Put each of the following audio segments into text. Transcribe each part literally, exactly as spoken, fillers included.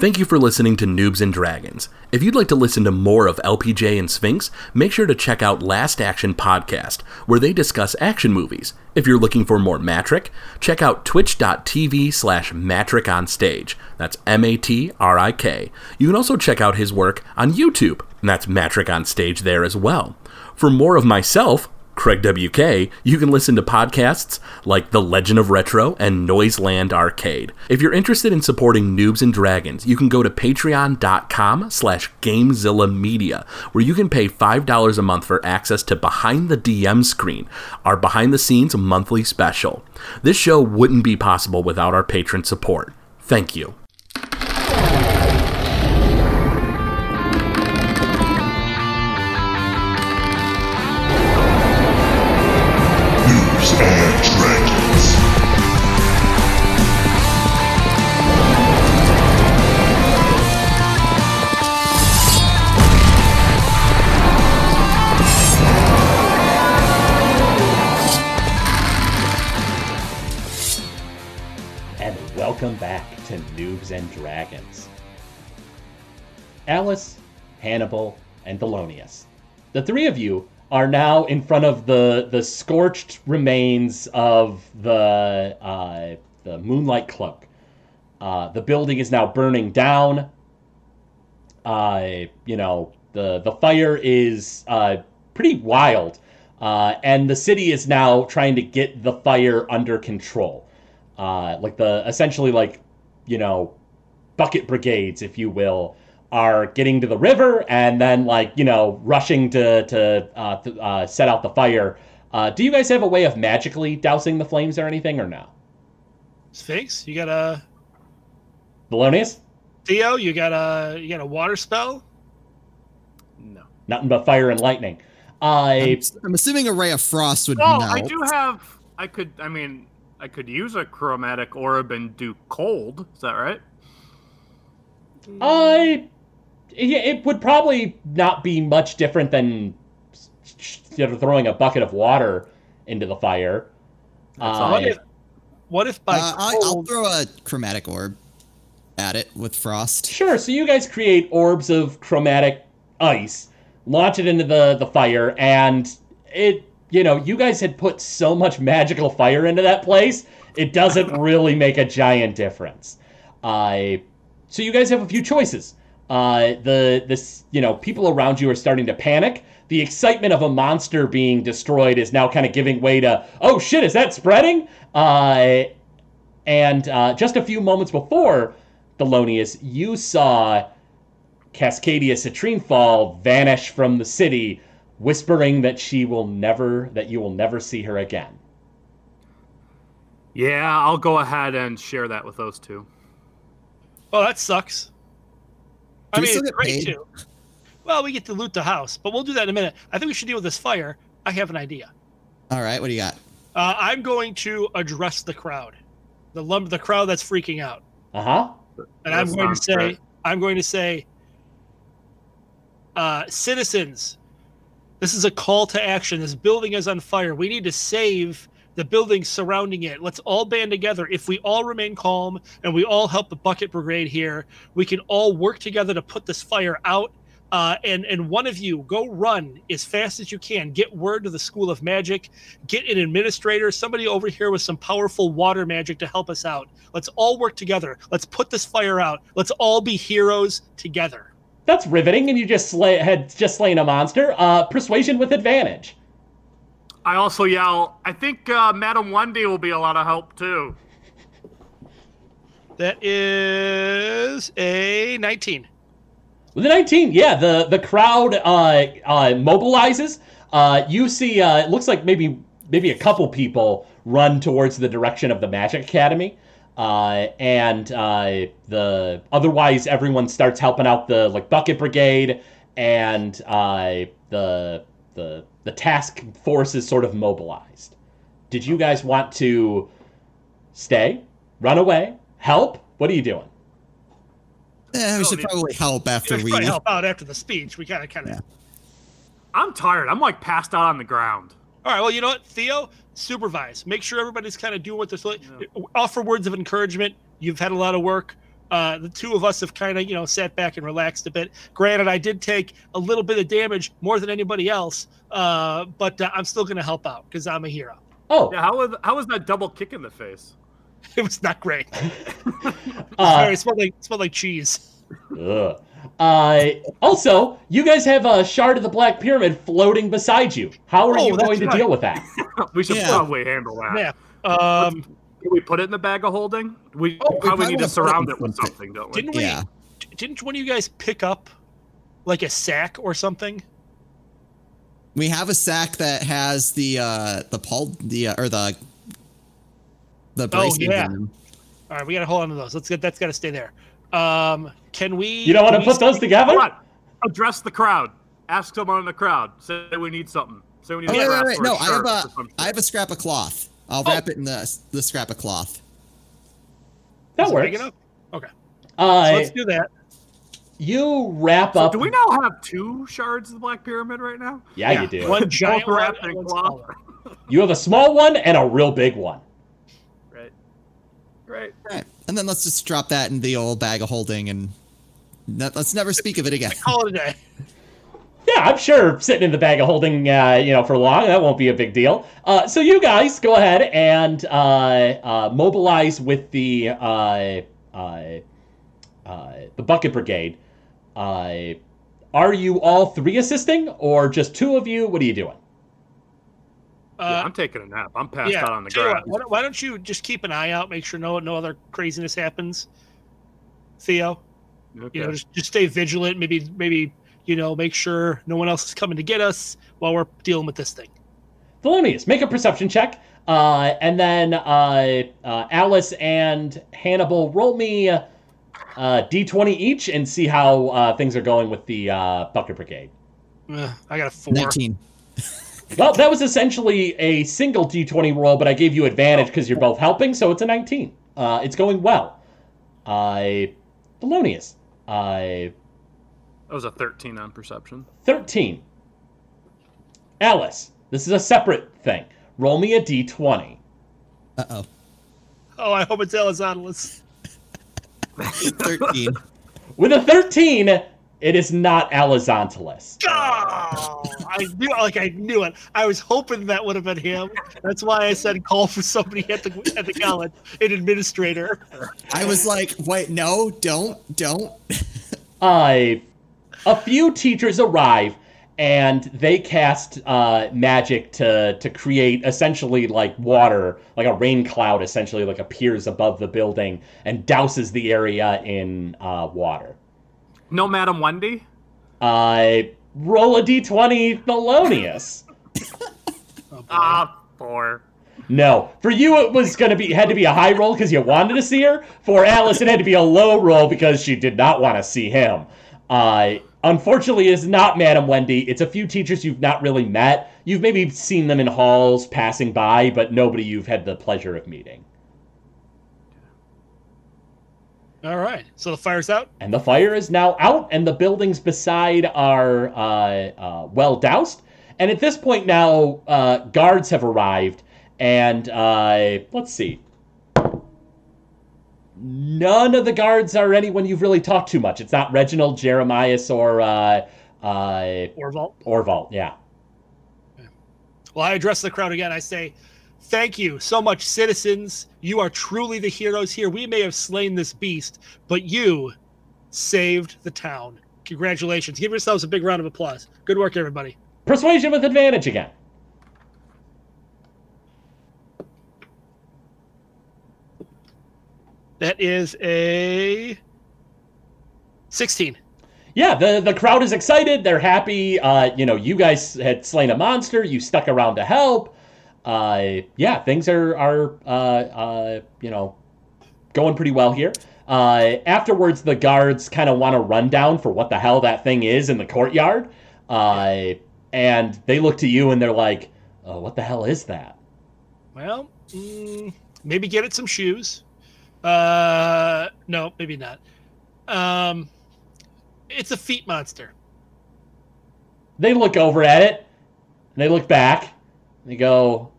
Thank you for listening to Noobs and Dragons. If you'd like to listen to more of L P J and Sphinx, make sure to check out Last Action Podcast, where they discuss action movies. If you're looking for more Matric, check out twitch.tv slash Matric on stage. That's M A T R I K. You can also check out his work on YouTube, and that's Matric on stage there as well. For more of myself, Craig W K, you can listen to podcasts like The Legend of Retro and Noiseland Arcade. If you're interested in supporting Noobs and Dragons, you can go to patreon.com slash Gamezilla Media, where you can pay five dollars a month for access to Behind the D M Screen, our behind-the-scenes monthly special. This show wouldn't be possible without our patron support. Thank you. Welcome back to Noobs and Dragons. Alice, Hannibal, and Thelonius. The three of you are now in front of the, the scorched remains of the uh, the Moonlight Cloak. Uh, the building is now burning down. Uh, you know, the, the fire is uh, pretty wild. Uh, and the city is now trying to get the fire under control. Uh, like the essentially like, you know, bucket brigades, if you will, are getting to the river and then like, you know, rushing to to, uh, to uh, set out the fire. Uh, do you guys have a way of magically dousing the flames or anything or no? Sphinx, you got a Balonius? Theo, you got a you got a water spell? No, nothing but fire and lightning. I I'm, I'm assuming a ray of frost would. Oh, melt. I do have. I could. I mean. I could use a chromatic orb and do cold. Is that right? I, uh, yeah, it would probably not be much different than throwing a bucket of water into the fire. Uh, what, if, what if by uh, cold... I'll throw a chromatic orb at it with frost. Sure. So you guys create orbs of chromatic ice, launch it into the, the fire, and it. You know, you guys had put so much magical fire into that place, it doesn't really make a giant difference. Uh, so you guys have a few choices. Uh, the this, you know, people around you are starting to panic. The excitement of a monster being destroyed is now kind of giving way to, oh shit, is that spreading? Uh, and uh, just a few moments before, Thelonious, you saw Cascadia Citrinefall vanish from the city, whispering that she will never, that you will never see her again. Yeah, I'll go ahead and share that with those two. Well, that sucks. Do I mean, it's great too. Well, we get to loot the house, but we'll do that in a minute. I think we should deal with this fire. I have an idea. All right, what do you got? Uh, I'm going to address the crowd, the lump, the crowd that's freaking out. Uh huh. And that's I'm going to say, fair. I'm going to say, uh, citizens. This is a call to action. This building is on fire. We need to save the building surrounding it. Let's all band together. If we all remain calm and we all help the Bucket Brigade here, we can all work together to put this fire out. Uh, and, and one of you, go run as fast as you can. Get word to the School of Magic. Get an administrator, somebody over here with some powerful water magic to help us out. Let's all work together. Let's put this fire out. Let's all be heroes together. That's riveting, and you just slay, had just slain a monster. Uh, persuasion with advantage. I also yell, I think uh, Madam Wendy will be a lot of help, too. That is a nineteen. The nineteen, yeah. The, the crowd uh, uh, mobilizes. Uh, you see, uh, it looks like maybe, maybe a couple people run towards the direction of the Magic Academy. Uh, and uh, the otherwise everyone starts helping out the like Bucket Brigade, and uh, the the the task force is sort of mobilized. Did you guys want to stay, run away, help? What are you doing? Eh, we should probably help after yeah, we, we help out after the speech. We gotta kind of. Yeah. I'm tired. I'm like passed out on the ground. All right. Well, you know what, Theo. Supervise. Make sure everybody's kind of doing what they're supposed to. Offer words of encouragement. You've had a lot of work. Uh, the two of us have kind of, you know, sat back and relaxed a bit. Granted, I did take a little bit of damage more than anybody else, uh, but uh, I'm still going to help out because I'm a hero. Oh, yeah, how was how was that double kick in the face? It was not great. uh, it smelled like it smelled like cheese. Ugh. Uh, also, you guys have a Shard of the Black Pyramid floating beside you. How are oh, you going right. to deal with that? We should yeah. probably handle that. Yeah. Um, Can we put it in the bag of holding? We oh, probably we need to surround it with something, don't we? Didn't we? Yeah. Didn't one of you guys pick up like a sack or something? We have a sack that has the uh, the pal- the uh, or the the bracelet. Oh yeah. In. All right, we gotta hold on to those. Let's get that's gotta stay there. Um, can we? You don't want to put those together? Come on. Address the crowd. Ask someone in the crowd. Say we need something. Say we need. Oh, wait, wait, wait. No, I have a I have a scrap of cloth. I'll wrap oh. it in the the scrap of cloth. That Is works. It okay. Uh, so let's do that. You wrap so up. Do we now have two shards of the Black Pyramid right now? Yeah, yeah. You do. One giant wrapped in cloth. You have a small one and a real big one. Right. Right. Right. And then let's just drop that in the old bag of holding and ne- let's never speak of it again. Call it a day. Yeah, I'm sure sitting in the bag of holding, uh, you know, for long, that won't be a big deal. Uh, so you guys go ahead and uh, uh, mobilize with the uh, uh, uh, the Bucket Brigade. Uh, are you all three assisting or just two of you? What are you doing? Uh, yeah, I'm taking a nap. I'm passed yeah, out on the ground. Why, why don't you just keep an eye out, make sure no no other craziness happens, Theo? Okay. You know, just, just stay vigilant. Maybe maybe. You know, make sure no one else is coming to get us while we're dealing with this thing. Thelonious, make a perception check. Uh, and then uh, uh, Alice and Hannibal, roll me uh, D twenty each and see how uh, things are going with the uh, Bucket Brigade. Uh, I got a four. nineteen. Well, that was essentially a single D twenty roll, but I gave you advantage because you're both helping, so it's a nineteen. Uh, it's going well. Uh, Thelonious, I... Uh, That was a thirteen on perception. thirteen. Alice, this is a separate thing. Roll me a d twenty. Uh-oh. Oh, I hope it's Elizonless. thirteen. With a thirteen, it is not Elizonless. Oh, I knew like I knew it. I was hoping that would have been him. That's why I said call for somebody at the at the college, an administrator. I was like, wait, no, don't, don't. I... A few teachers arrive, and they cast uh, magic to to create essentially like water, like a rain cloud, essentially like appears above the building and douses the area in uh, water. No, Madam Wendy? Uh, roll a d twenty, Thelonious. Ah, oh, uh, four. No, for you it was gonna be had to be a high roll because you wanted to see her. For Alice, it had to be a low roll because she did not want to see him. Uh, Unfortunately, it is not Madam Wendy. It's a few teachers you've not really met. You've maybe seen them in halls passing by, but nobody you've had the pleasure of meeting. All right. So the fire's out? And the fire is now out, and the buildings beside are uh, uh, well doused. And at this point now, uh, guards have arrived. And uh, let's see. None of the guards are anyone you've really talked to much. It's not Reginald, Jeremias, or... Uh, uh, Orvalt. Orvalt, yeah. Well, I address the crowd again. I say, thank you so much, citizens. You are truly the heroes here. We may have slain this beast, but you saved the town. Congratulations. Give yourselves a big round of applause. Good work, everybody. Persuasion with advantage again. That is a sixteen. Yeah, the, the crowd is excited. They're happy. Uh, you know, you guys had slain a monster. You stuck around to help. Uh, yeah, things are, are uh, uh, you know, going pretty well here. Uh, afterwards, the guards kind of want a rundown for what the hell that thing is in the courtyard. Uh, and they look to you and they're like, oh, what the hell is that? Well, mm, maybe get it some shoes. Uh, no, maybe not. Um, it's a feet monster. They look over at it, and they look back, and they go,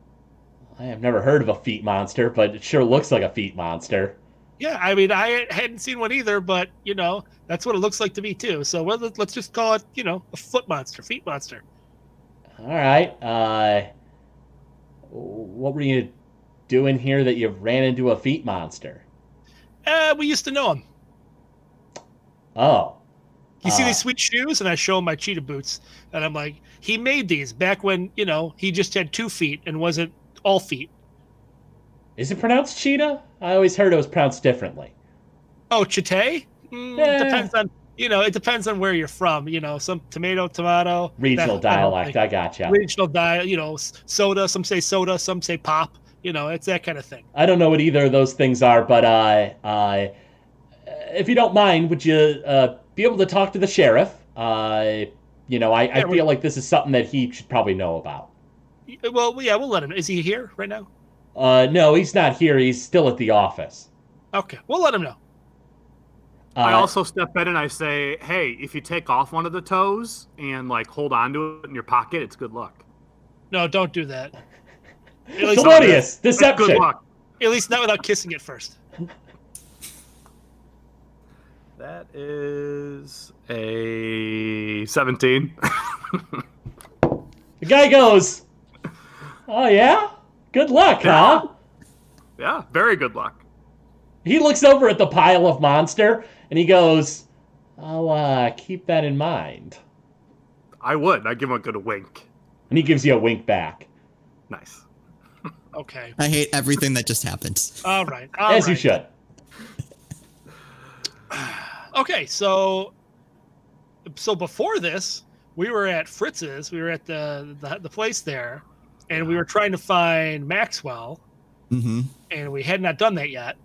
I have never heard of a feet monster, but it sure looks like a feet monster. Yeah, I mean, I hadn't seen one either, but, you know, that's what it looks like to me, too. So well, let's just call it, you know, a foot monster, feet monster. All right. Uh, what were you doing here that you ran into a feet monster? Uh, we used to know him. Oh. You uh, see these sweet shoes? And I show him my cheetah boots. And I'm like, he made these back when, you know, he just had two feet and wasn't all feet. Is it pronounced cheetah? I always heard it was pronounced differently. Oh, chitay? Mm, eh. Depends on, you know, it depends on where you're from. You know, some tomato, tomato. Regional that, dialect. I, I gotcha. Regional dialect, you know, soda. Some say soda, some say pop. You know, it's that kind of thing. I don't know what either of those things are, but uh, uh, if you don't mind, would you uh, be able to talk to the sheriff? Uh, you know, I, yeah, I feel like this is something that he should probably know about. Well, yeah, we'll let him. Is he here right now? Uh, no, he's not here. He's still at the office. Okay, we'll let him know. Uh, I also step in and I say, hey, if you take off one of the toes and, like, hold on to it in your pocket, it's good luck. No, don't do that. Thelonius, deception. Good luck. At least not without kissing it first. That is a seventeen. The guy goes, oh, yeah? Good luck, yeah. Huh? Yeah, very good luck. He looks over at the pile of monster, and he goes, I'll uh, keep that in mind. I would. I'd give him a good wink. And he gives you a wink back. Nice. Okay. I hate everything that just happened. All right. All As right. you should. Okay, so so before this, we were at Fritz's. We were at the the, the place there. And we were trying to find Maxwell, mm-hmm. and we had not done that yet.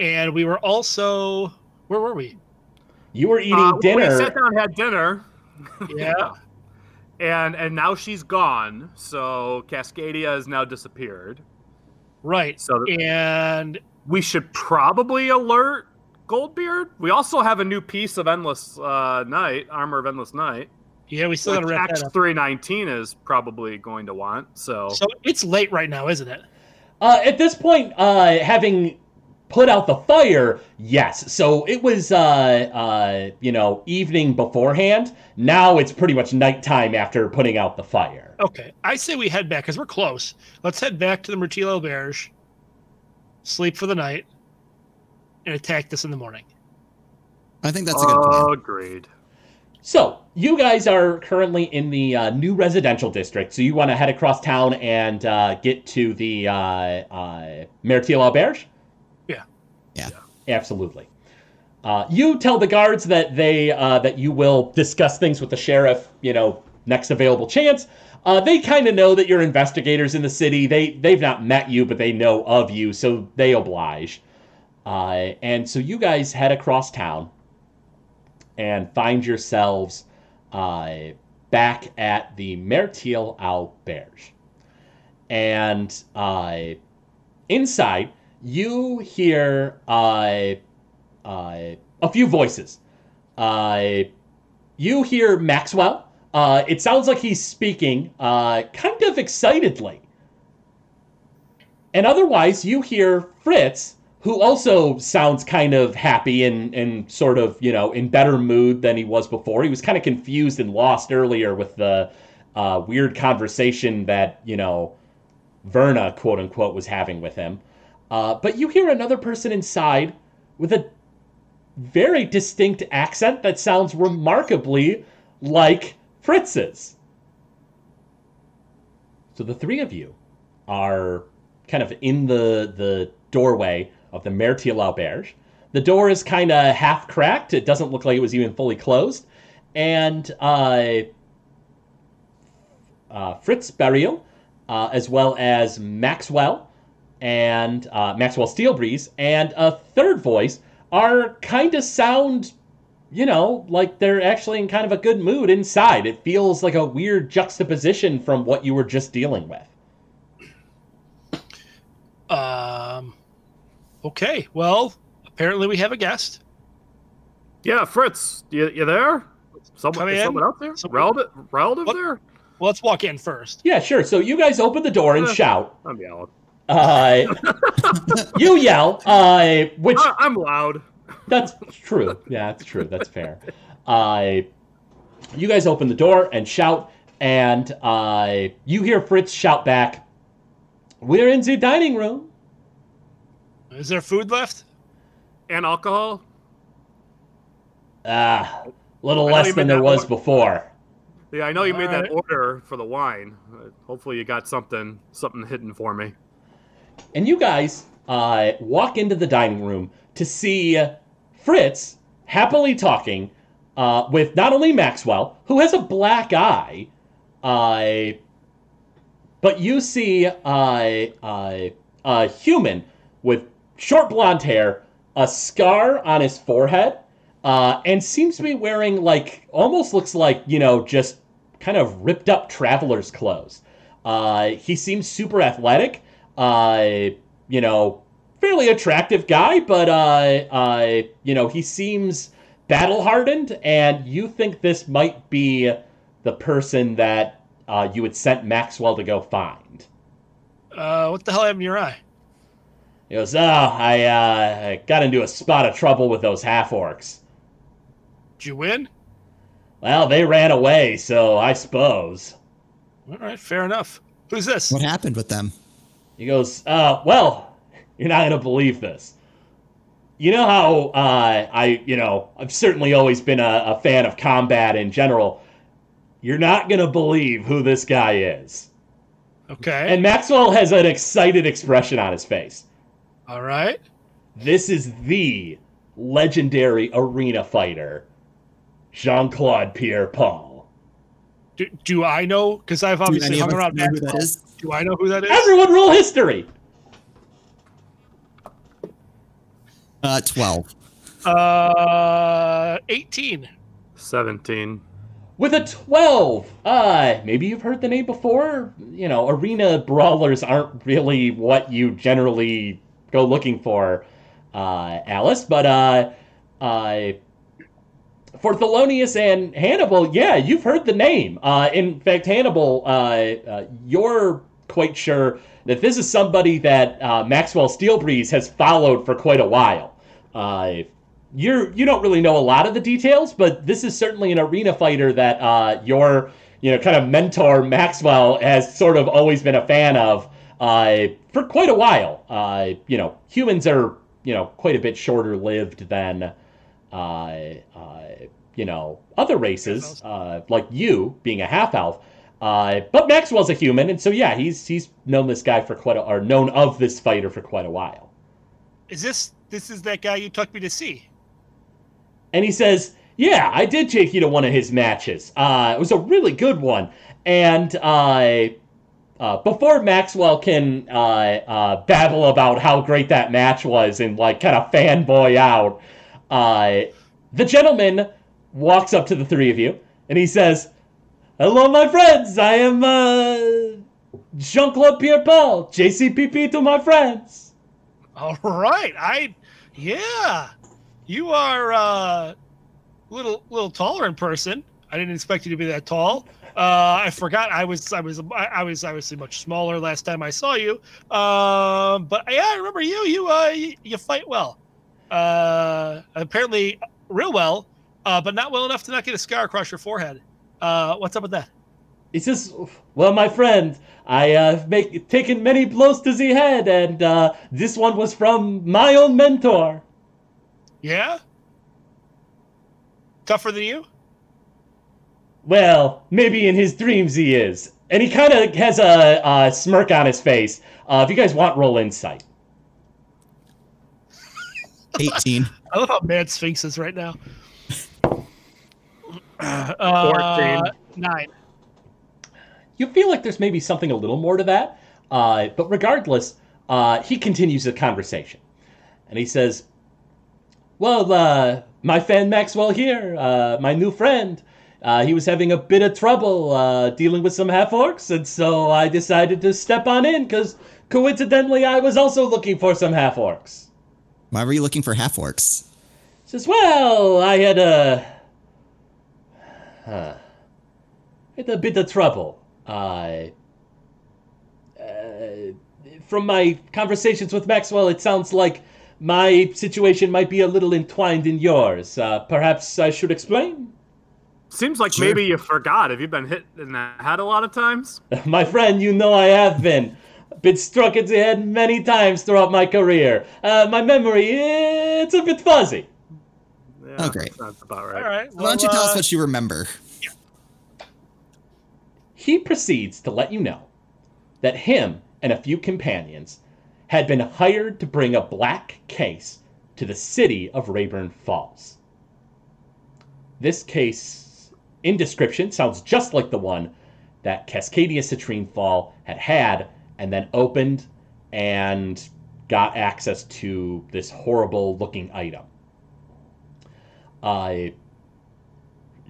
And we were also, where were we? You were eating uh, dinner. We sat down and had dinner. Yeah. and and now she's gone, so Cascadia has now disappeared. Right. So and we should probably alert Goldbeard. We also have a new piece of Endless uh, Night, Armor of Endless Night. Yeah, we still got to wrap that up. three nineteen is probably going to want, so... So it's late right now, isn't it? Uh, at this point, uh, having put out the fire, yes. So it was, uh, uh, you know, evening beforehand. Now it's pretty much nighttime after putting out the fire. Okay, I say we head back, because we're close. Let's head back to the Mertil-Auberge, sleep for the night, and attack this in the morning. I think that's a good plan. Agreed. So, you guys are currently in the uh, new residential district, so you want to head across town and uh, get to the uh, uh, Mertil-Auberge? Yeah. Yeah. Absolutely. Uh, you tell the guards that they uh, that you will discuss things with the sheriff, you know, next available chance. Uh, they kind of know that you're investigators in the city. They, they've not met you, but they know of you, so they oblige. Uh, and so you guys head across town and find yourselves uh, back at the Mertil-Auberge. And uh, inside, you hear uh, uh, a few voices. Uh, you hear Maxwell. Uh, it sounds like he's speaking uh, kind of excitedly. And otherwise, you hear Fritz, who also sounds kind of happy and, and sort of, you know, in better mood than he was before. He was kind of confused and lost earlier with the uh, weird conversation that, you know, Verna, quote unquote, was having with him. Uh, but you hear another person inside with a very distinct accent that sounds remarkably like Fritz's. So the three of you are kind of in the the doorway of the Mertil-Auberge. The door is kind of half cracked. It doesn't look like it was even fully closed. And uh, uh, Fritz Beriel, uh, as well as Maxwell and uh, Maxwell Steelbreeze, and a third voice are kind of sound, you know, like they're actually in kind of a good mood inside. It feels like a weird juxtaposition from what you were just dealing with. Um. Okay, well, apparently we have a guest. Yeah, Fritz, you, you there? Someone, is someone out there? Someone. Relative, relative there? Well, let's walk in first. Yeah, sure. So you guys open the door and uh, shout. I'm yelling. Uh, you yell, uh, which uh, I'm loud. That's true. Yeah, that's true. That's fair. Uh, you guys open the door and shout, and uh, you hear Fritz shout back, "We're in the dining room." Is there food left? And alcohol? Ah, uh, little less than there was order. before. Yeah, I know you All made right. that order for the wine. Uh, hopefully you got something, something hidden for me. And you guys uh, walk into the dining room to see Fritz happily talking uh, with not only Maxwell, who has a black eye, uh, but you see uh, uh, a human with short blonde hair, a scar on his forehead, uh, and seems to be wearing, like, almost looks like, you know, just kind of ripped up traveler's clothes. Uh, he seems super athletic. Uh, you know, fairly attractive guy, but, uh, uh, you know, he seems battle-hardened, and you think this might be the person that, uh, you had sent Maxwell to go find. Uh, what the hell happened to your eye? He goes, oh, I, uh, I got into a spot of trouble with those half-orcs. Did you win? Well, they ran away, so I suppose. All right, fair enough. Who's this? What happened with them? He goes, uh, well, you're not going to believe this. You know how uh, I, you know, I've certainly always been a, a fan of combat in general. You're not going to believe who this guy is. Okay. And Maxwell has an excited expression on his face. All right. This is the legendary arena fighter, Jean-Claude Pierre-Paul. Do, do I know? Because I've obviously hung around Maxwell. Do I know who that is? Everyone roll history. Uh, twelve. Uh, eighteen. seventeen. With a twelve. Uh, maybe you've heard the name before. You know, arena brawlers aren't really what you generally go looking for, uh, Alice. But uh, uh, for Thelonius and Hannibal, yeah, you've heard the name. Uh, in fact, Hannibal, uh, uh, you're quite sure that this is somebody that uh, Maxwell Steelbreeze has followed for quite a while. Uh, you're, you don't really know a lot of the details, but this is certainly an arena fighter that uh, your you know, kind of mentor, Maxwell, has sort of always been a fan of uh, for quite a while. Uh, you know, humans are you know quite a bit shorter-lived than... Uh, uh, you know, other races, uh, like you being a half elf, uh, but Maxwell's a human, and so yeah, he's he's known this guy for quite a, or known of this fighter for quite a while. Is this this is that guy you took me to see? And he says, "Yeah, I did take you to one of his matches. Uh, it was a really good one." And uh, uh, before Maxwell can uh, uh, babble about how great that match was and like kind of fanboy out. Uh, the gentleman walks up to the three of you, and he says, "Hello, my friends. I am uh, Jean-Claude Pierre-Paul, J C P P to my friends." All right, I, yeah, you are a uh, little little taller in person. I didn't expect you to be that tall. Uh, I forgot I was I was I was obviously much smaller last time I saw you. Uh, but yeah, I remember you. You uh, you, you fight well. Uh, apparently real well, uh, but not well enough to not get a scar across your forehead. Uh, what's up with that? He says, "Well, my friend, I have uh, taken many blows to the head, and uh, this one was from my own mentor." Yeah? Tougher than you? Well, maybe in his dreams he is. And he kind of has a, a smirk on his face. Uh, if you guys want, roll insight. eighteen. I love how mad Sphinx is right now. Uh, fourteen. nine. You feel like there's maybe something a little more to that. Uh, but regardless, uh, he continues the conversation. And he says, "Well, uh, my fan Maxwell here, uh, my new friend, uh, he was having a bit of trouble uh, dealing with some half-orcs. And so I decided to step on in because coincidentally I was also looking for some half-orcs." Why were you looking for half-orcs? He says, "Well, I had a, uh, had a bit of trouble. Uh, uh, from my conversations with Maxwell, it sounds like my situation might be a little entwined in yours. Uh, perhaps I should explain? Seems like sure. Maybe you forgot. Have you been hit in the head a lot of times? My friend, you know I have been. Been struck in the head many times throughout my career. Uh, my memory, it's a bit fuzzy. Yeah, oh, great. That's about right. All right. Well, why don't you tell uh, us what you remember? Yeah. He proceeds to let you know that him and a few companions had been hired to bring a black case to the city of Rayburn Falls. This case, in description, sounds just like the one that Cascadia Citrinefall had had and then opened and got access to this horrible-looking item. Uh,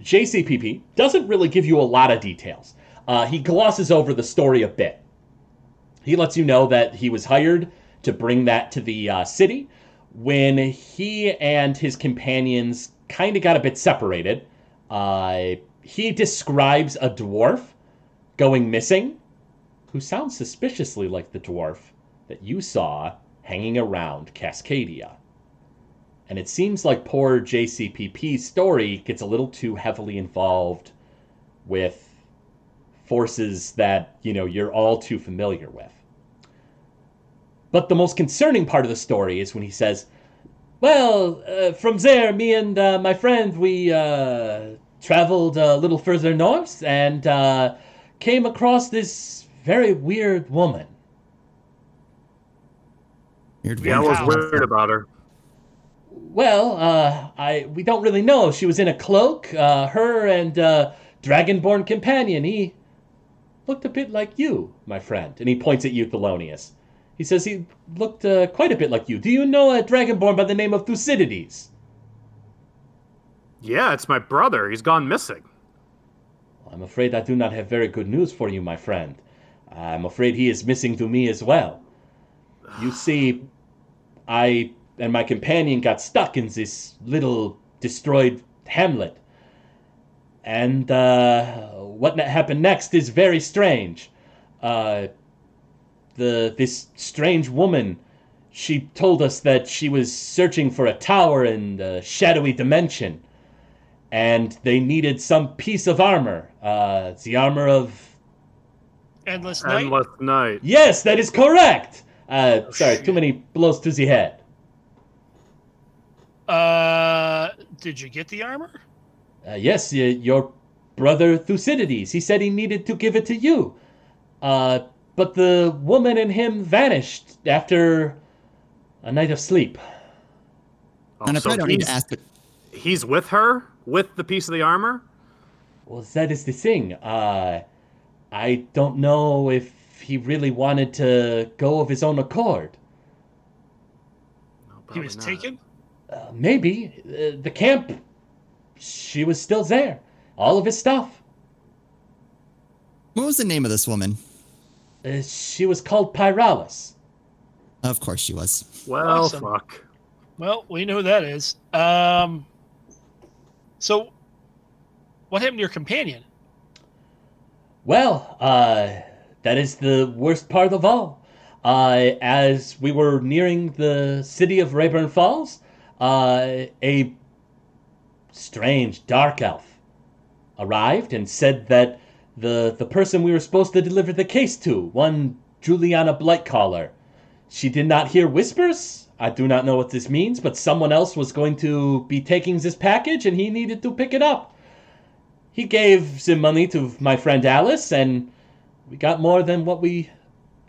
J C P P doesn't really give you a lot of details. Uh, he glosses over the story a bit. He lets you know that he was hired to bring that to the uh, city when he and his companions kind of got a bit separated. Uh, he describes a dwarf going missing who sounds suspiciously like the dwarf that you saw hanging around Cascadia. And it seems like poor J C P P's story gets a little too heavily involved with forces that, you know, you're all too familiar with. But the most concerning part of the story is when he says, well, uh, from there, me and uh, my friend, we uh, traveled a little further north and uh, came across this very weird woman. Weird woman. Yeah, I was weird about her. Well, uh, I we don't really know. She was in a cloak. Uh, her and uh, Dragonborn companion, he looked a bit like you, my friend. And he points at you, Thelonius. He says he looked uh, quite a bit like you. Do you know a Dragonborn by the name of Thucydides? Yeah, it's my brother. He's gone missing. Well, I'm afraid I do not have very good news for you, my friend. I'm afraid he is missing to me as well. You see, I... and my companion got stuck in this little destroyed hamlet. And uh, what happened next is very strange. Uh, the this strange woman, she told us that she was searching for a tower in the shadowy dimension. And they needed some piece of armor. Uh, it's the armor of... Endless Night? Endless Night. Yes, that is correct. Uh, oh, sorry, shit. Too many blows to the head. Uh, did you get the armor? Uh, yes, uh, your brother Thucydides. He said he needed to give it to you. Uh, but the woman and him vanished after a night of sleep. Oh, and I so probably don't need to ask it. He's with her? With the piece of the armor? Well, that is the thing. Uh, I don't know if he really wanted to go of his own accord. No, he was not. Taken? Uh, maybe. Uh, the camp, she was still there. All of his stuff. What was the name of this woman? Uh, she was called Pyralis. Of course she was. Well, awesome. Fuck. Well, we know who that is. Um, so, what happened to your companion? Well, uh, that is the worst part of all. Uh, as we were nearing the city of Rayburn Falls, Uh, a strange dark elf arrived and said that the the person we were supposed to deliver the case to, one Juliana Blightcaller, she did not hear whispers. I do not know what this means, but someone else was going to be taking this package and he needed to pick it up. He gave some money to my friend Alice and we got more than what we...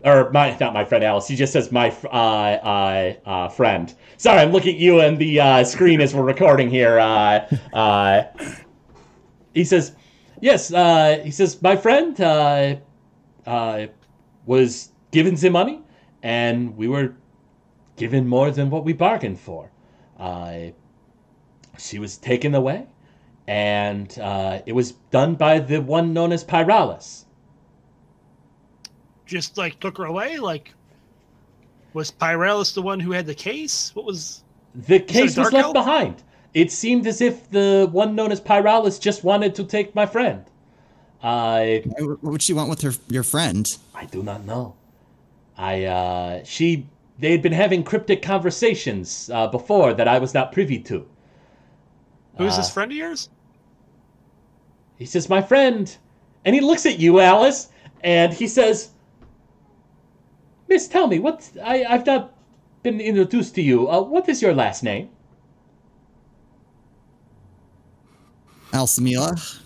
Or, my not my friend Alice, he just says my uh, uh, uh, friend. Sorry, I'm looking at you and the uh, screen as we're recording here. Uh, uh, he says, yes, uh, he says, my friend uh, uh, was given the money, and we were given more than what we bargained for. Uh, she was taken away, and uh, it was done by the one known as Pyralis. Just, like, took her away? Like, was Pyralis the one who had the case? What was... The case was left behind. It seemed as if the one known as Pyralis just wanted to take my friend. I... What would she want with her your friend? I do not know. I, uh, she, they had been having cryptic conversations uh, before that I was not privy to. Who's uh, this friend of yours? He says, my friend. And he looks at you, Alice, and he says, Miss, tell me, what, I, I've not been introduced to you. Uh, what is your last name? Alcimila.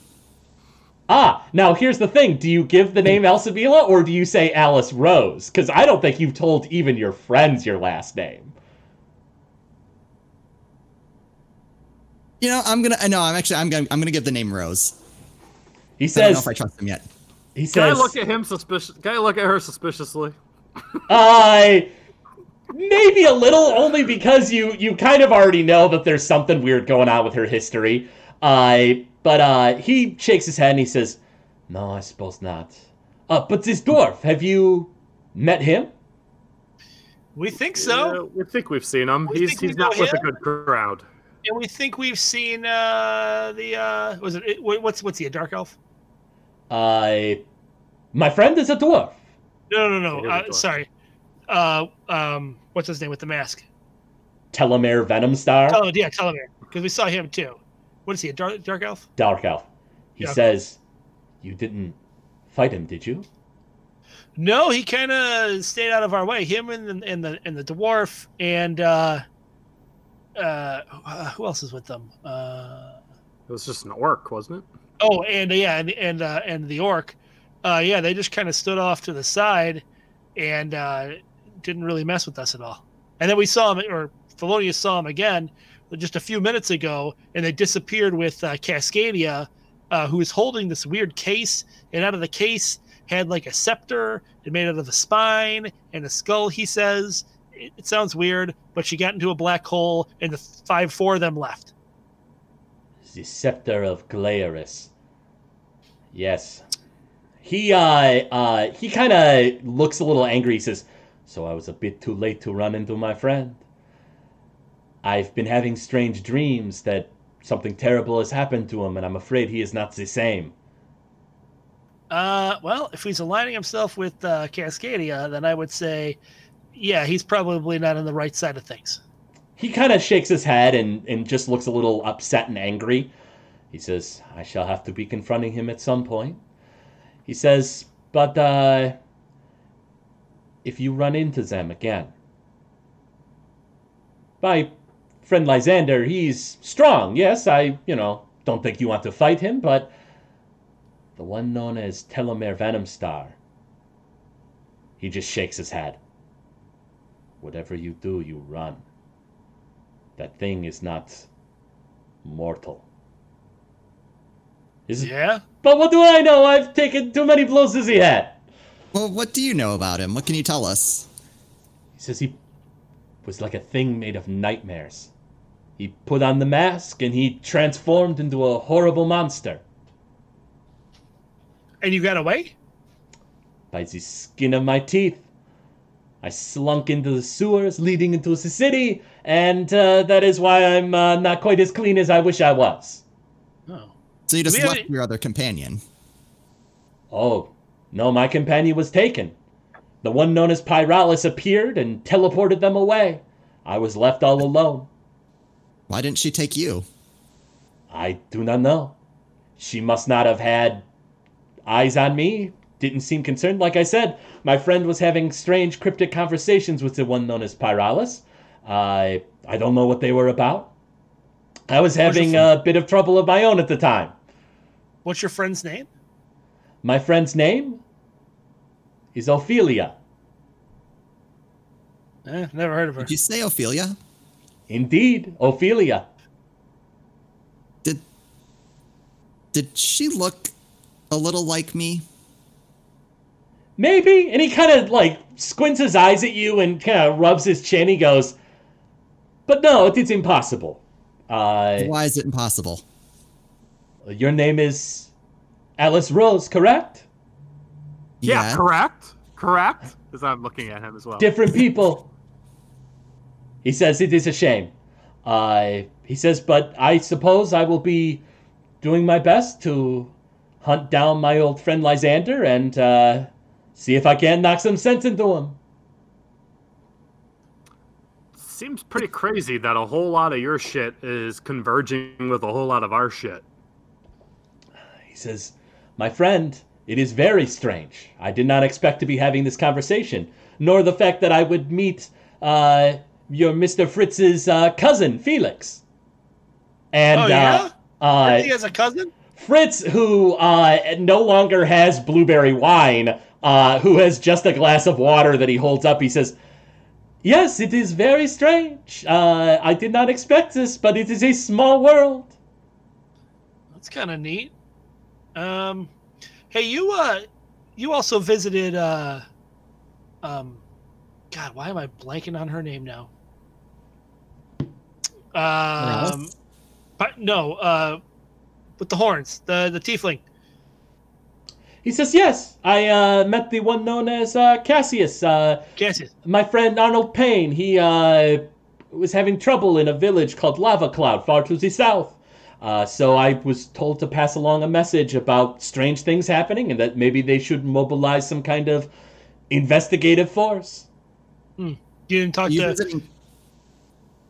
Ah, now here's the thing. Do you give the name Alcimila, or do you say Alice Rose? Because I don't think you've told even your friends your last name. You know, I'm gonna. No, I'm actually. I'm gonna. I'm gonna give the name Rose. He says. I don't know if I trust him yet. He says. Can I look at him suspicious? Can I look at her suspiciously? I. Maybe a little, only because you you kind of already know that there's something weird going on with her history. I. Uh, but uh, he shakes his head and he says, "No, I suppose not." Uh, but this dwarf, have you met him? We think so. Yeah, we think we've seen him. We he's he's not with him. A good crowd. And we think we've seen uh, the uh, was it what's what's he a dark elf? I, uh, my friend is a dwarf. No, no, no. no. Uh, sorry. Uh, um, what's his name with the mask? Telamere Venomstar. Oh yeah, Telamere. Because we saw him too. What is he, a dark, dark elf? Dark elf. He yeah. says, you didn't fight him, did you? No, he kind of stayed out of our way. Him and the, and the, and the dwarf and uh, uh, who else is with them? Uh, it was just an orc, wasn't it? Oh, and uh, yeah, and and, uh, and the orc. Uh, yeah, they just kind of stood off to the side and uh, didn't really mess with us at all. And then we saw him, or Thelonius saw him again, just a few minutes ago, and they disappeared with uh, Cascadia, uh, who was holding this weird case, and out of the case had like a scepter, it made out of a spine and a skull, he says. It, it sounds weird, but she got into a black hole, and the five, four of them left. The scepter of Glaris. Yes. He, uh, uh, he kind of looks a little angry. He says, so I was a bit too late to run into my friend. I've been having strange dreams that something terrible has happened to him, and I'm afraid he is not the same. Uh, well, if he's aligning himself with uh, Cascadia, then I would say, yeah, he's probably not on the right side of things. He kind of shakes his head and, and just looks a little upset and angry. He says, I shall have to be confronting him at some point. He says, but uh, if you run into them again, by... friend Lysander, he's strong. Yes, I, you know, don't think you want to fight him, but the one known as Telamere Venomstar, he just shakes his head. Whatever you do, you run. That thing is not mortal. Is yeah? It? But what do I know? I've taken too many blows as he had. Well, what do you know about him? What can you tell us? He says he was like a thing made of nightmares. He put on the mask, and he transformed into a horrible monster. And you got away? By the skin of my teeth. I slunk into the sewers leading into the city, and uh, that is why I'm uh, not quite as clean as I wish I was. Oh. So you just we left any- your other companion. Oh, no, my companion was taken. The one known as Pyralis appeared and teleported them away. I was left all alone. Why didn't she take you? I do not know. She must not have had eyes on me. Didn't seem concerned. Like I said, my friend was having strange cryptic conversations with the one known as Pyralis. I I don't know what they were about. I was having a bit of trouble of my own at the time. What's your friend's name? My friend's name? Is Ophelia. Eh, never heard of her. Did you say Ophelia? Indeed, Ophelia. Did Did she look a little like me? Maybe. And he kind of like squints his eyes at you and kind of rubs his chin. He goes, but no, it is impossible. Uh, Why is it impossible? Your name is Alice Rose, correct? Yeah, yeah, correct. Correct. Because I'm looking at him as well. Different people. He says it is a shame. Uh, he says, but I suppose I will be doing my best to hunt down my old friend Lysander and uh, see if I can knock some sense into him. seems pretty crazy that a whole lot of your shit is converging with a whole lot of our shit. He says, my friend, it is very strange. I did not expect to be having this conversation, nor the fact that I would meet uh, your Mister Fritz's uh, cousin, Felix. And, oh, yeah? Uh, uh, he has a cousin? Fritz, who uh, no longer has blueberry wine, uh, who has just a glass of water that he holds up. He says, yes, it is very strange. Uh, I did not expect this, but it is a small world. That's kind of neat. Um, hey, you uh, you also visited, uh, um, God, why am I blanking on her name now? Um, but no, uh, with the horns, the, the tiefling. He says, yes, I uh, met the one known as uh, Cassius. Uh, Cassius. My friend Arnold Payne, he uh, was having trouble in a village called Lava Cloud, far to the south. Uh, so I was told to pass along a message about strange things happening and that maybe they should mobilize some kind of investigative force. Hmm. You didn't talk you to... Visiting...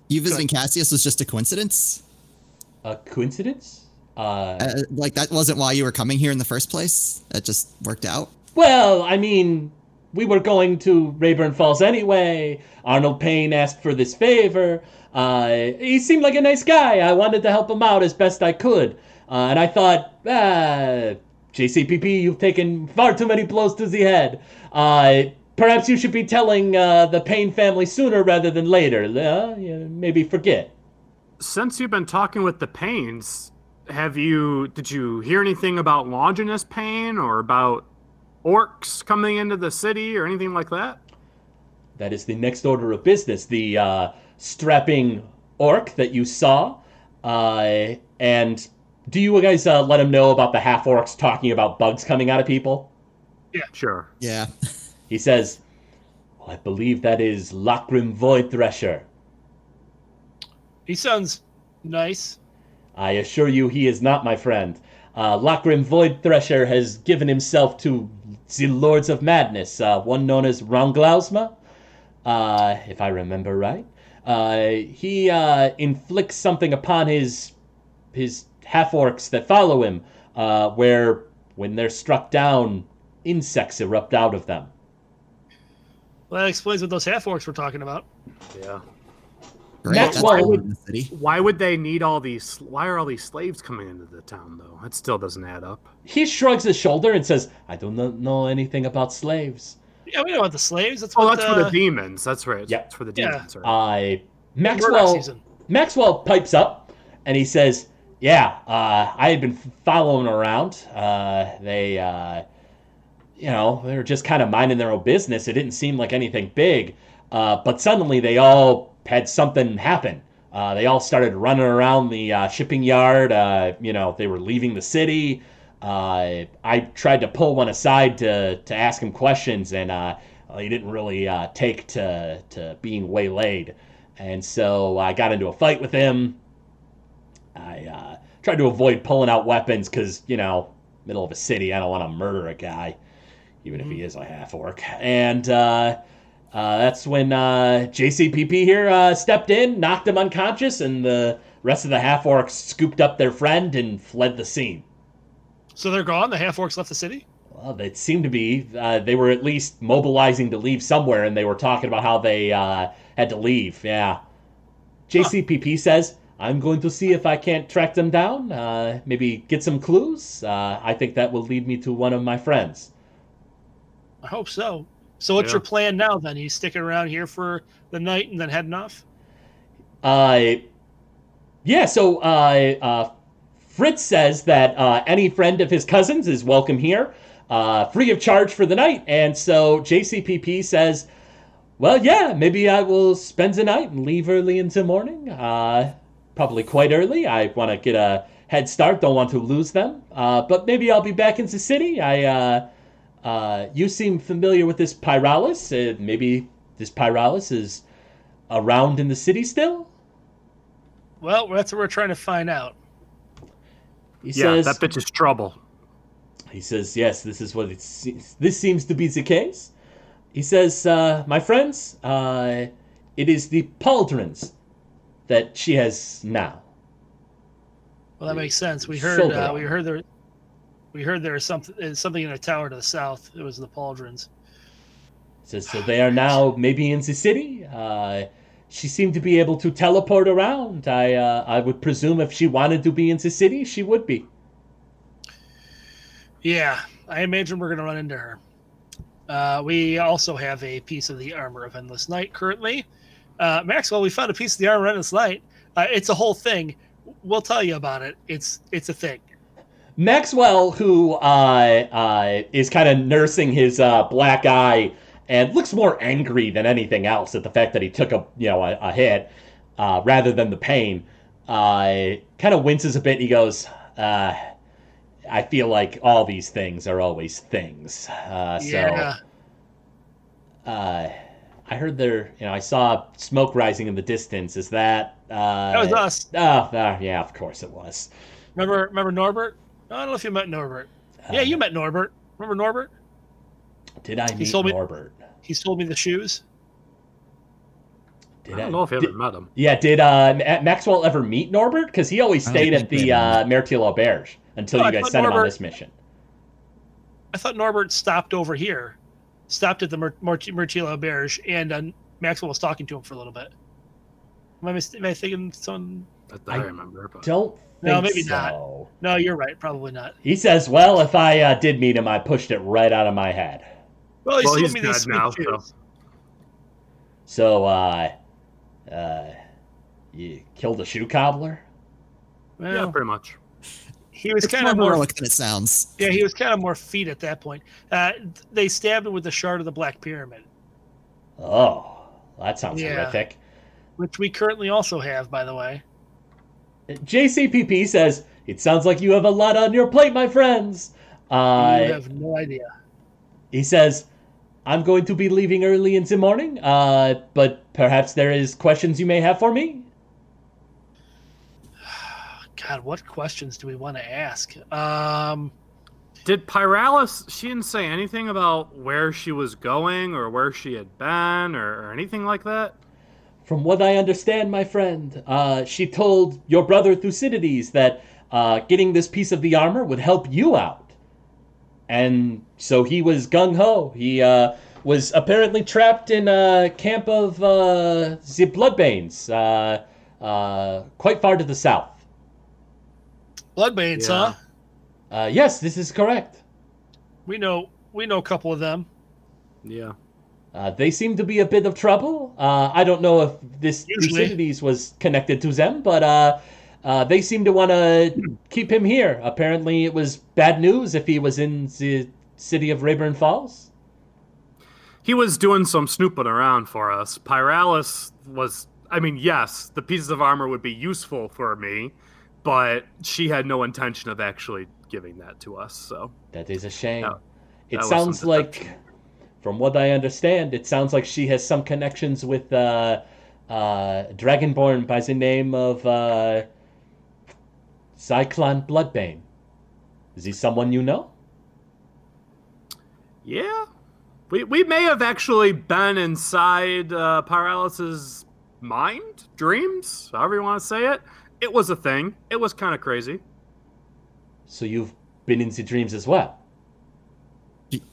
You visiting Cassius was just a coincidence? A coincidence? Uh, uh, like, that wasn't why you were coming here in the first place? That just worked out? Well, I mean, we were going to Rayburn Falls anyway. Arnold Payne asked for this favor. Uh, he seemed like a nice guy. I wanted to help him out as best I could. Uh, and I thought, ah, J C P P, you've taken far too many blows to the head. Uh, perhaps you should be telling uh, the Payne family sooner rather than later. Uh, maybe forget. Since you've been talking with the Paynes... Have you, did you hear anything about Longinus Payne or about orcs coming into the city or anything like that? That is the next order of business. The uh, strapping orc that you saw. Uh, and do you guys uh, let him know about the half-orcs talking about bugs coming out of people? Yeah, sure. Yeah. He says, well, I believe that is Lachrim Void Thresher. He sounds nice. I assure you he is not my friend. Uh, Lachrim Void Thresher has given himself to the Lords of Madness, uh, one known as Ranglausma, uh, if I remember right. Uh, he uh, inflicts something upon his his half-orcs that follow him, uh, where when they're struck down, insects erupt out of them. Well, that explains what those half-orcs were talking about. Yeah. That's why, would, why would they need all these? Why are all these slaves coming into the town, though? It still doesn't add up. He shrugs his shoulder and says, I don't know anything about slaves. Yeah, we know about the slaves. That's oh, that's the... for the demons. That's right. Yeah. That's for the demons. Yeah. Right. Uh, Maxwell, Maxwell pipes up, and he says, yeah, uh, I had been following around. Uh, they, uh, you know, they were just kind of minding their own business. It didn't seem like anything big. Uh, but suddenly they all... had something happen. Uh, they all started running around the uh, shipping yard. Uh, you know, they were leaving the city. Uh, I tried to pull one aside to to ask him questions, and uh, he didn't really uh, take to to being waylaid. And so I got into a fight with him. I uh, tried to avoid pulling out weapons because, you know, middle of a city, I don't want to murder a guy, even mm-hmm. if he is a half-orc. And... Uh, Uh, that's when uh, J C P P here uh, stepped in, knocked him unconscious, and the rest of the half-orcs scooped up their friend and fled the scene. So they're gone? The half-orcs left the city? Well, they seemed to be. Uh, they were at least mobilizing to leave somewhere, and they were talking about how they uh, had to leave, yeah. J C P P huh. says, I'm going to see if I can't track them down, uh, maybe get some clues. Uh, I think that will lead me to one of my friends. I hope so. So what's yeah. your plan now, then? Are you sticking around here for the night and then heading off? Uh, yeah, so uh, uh, Fritz says that uh, any friend of his cousin's is welcome here, uh, free of charge for the night. And so J C P P says, well, yeah, maybe I will spend the night and leave early into morning. Uh, probably quite early. I want to get a head start. Don't want to lose them. Uh, but maybe I'll be back in the city. I... Uh, Uh, you seem familiar with this Pyralis. Uh, maybe this Pyralis is around in the city still? Well, that's what we're trying to find out. He yeah, says, that bitch is trouble. He says, yes, this is what it seems. This seems to be the case. He says, uh, my friends, uh, It is the pauldrons that she has now. Well, that makes sense. We heard so uh, we heard there we heard there was something something in a tower to the south. It was the pauldrons. So, so they are now maybe in the city. Uh, she seemed to be able to teleport around. I uh, I would presume if she wanted to be in the city, she would be. Yeah, I imagine we're going to run into her. Uh, we also have a piece of the Armor of Endless Night currently. Uh, Maxwell, we found a piece of the Armor of Endless Night. Uh, it's a whole thing. We'll tell you about it. It's it's a thing. Maxwell, who uh, uh, is kind of nursing his uh, black eye and looks more angry than anything else at the fact that he took a you know a, a hit uh, rather than the pain, uh, kind of winces a bit. He goes, uh, I feel like all these things are always things. Uh, so, yeah. Uh, I heard there, you know, I saw smoke rising in the distance. Is that? Uh, that was us. Oh, uh, yeah, of course it was. Remember, remember Norbert? I don't know if you met Norbert. Um, yeah, you met Norbert. Remember Norbert? Did I meet he me, Norbert? He sold me the shoes. Did I don't I, know if I ever did, met him. Yeah, did uh, Maxwell ever meet Norbert? Because he always stayed at the uh, Mertil-Auberge until no, you guys sent Norbert, him on this mission. I thought Norbert stopped over here, stopped at the Mer- Mer- Mertil-Auberge, and uh, Maxwell was talking to him for a little bit. Am I, mis- am I thinking someone? I, I remember. But... Don't think No, maybe so. not. No, you're right. Probably not. He says, well, if I uh, did meet him, I pushed it right out of my head. Well, he well sold he's me these now, so. So, uh... Uh, you killed a shoe cobbler? Well, yeah, pretty much. He was kind of more like it sounds. Yeah, he was kind of more feet at that point. Uh, they stabbed him with the Shard of the Black Pyramid. Oh, that sounds yeah. horrific. Which we currently also have, by the way. J C P P says, "It sounds like you have a lot on your plate, my friends." Uh, you have no idea. He says, I'm going to be leaving early in the morning, uh, but perhaps there is questions you may have for me? God, what questions do we want to ask? Um, Did Pyralis, she didn't say anything about where she was going or where she had been or, or anything like that? From what I understand, my friend, uh, she told your brother Thucydides that uh, getting this piece of the armor would help you out. And so he was gung-ho. He uh, was apparently trapped in a camp of uh, the Bloodbains, uh, uh, quite far to the south. Bloodbains, yeah. huh? Uh, yes, this is correct. We know we know a couple of them. Yeah. Uh, they seem to be a bit of trouble. Uh, I don't know if this Thucydides was connected to them, but... Uh, Uh, they seem to want to keep him here. Apparently, it was bad news if he was in the city of Rayburn Falls. He was doing some snooping around for us. Pyralis was, I mean, yes, the pieces of armor would be useful for me, but she had no intention of actually giving that to us. So that is a shame. No, it sounds like, from what I understand, it sounds like she has some connections with uh, uh, Dragonborn by the name of... Uh, Zyklon Bloodbane. Is he someone you know? Yeah. We we may have actually been inside uh, Pyralis' mind, dreams, however you want to say it. It was a thing. It was kind of crazy. So you've been in the dreams as well?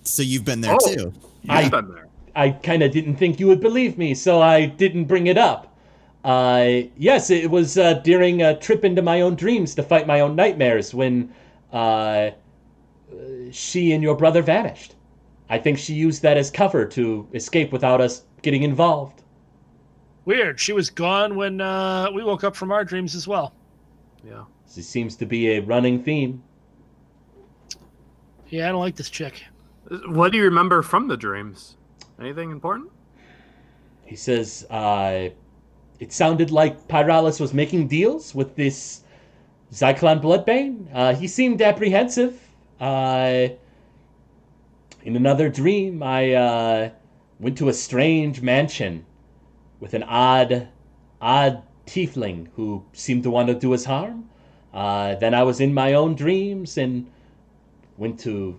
So you've been there oh, too? I've been there. I kind of didn't think you would believe me, so I didn't bring it up. Uh, yes, it was uh, during a trip into my own dreams to fight my own nightmares when uh, she and your brother vanished. I think she used that as cover to escape without us getting involved. Weird. She was gone when uh, we woke up from our dreams as well. Yeah. This seems to be a running theme. Yeah, I don't like this chick. What do you remember from the dreams? Anything important? He says, uh... It sounded like Pyralis was making deals with this Zyklon Bloodbane. Uh, he seemed apprehensive. Uh, in another dream, I uh, went to a strange mansion with an odd, odd tiefling who seemed to want to do us harm. Uh, then I was in my own dreams and went to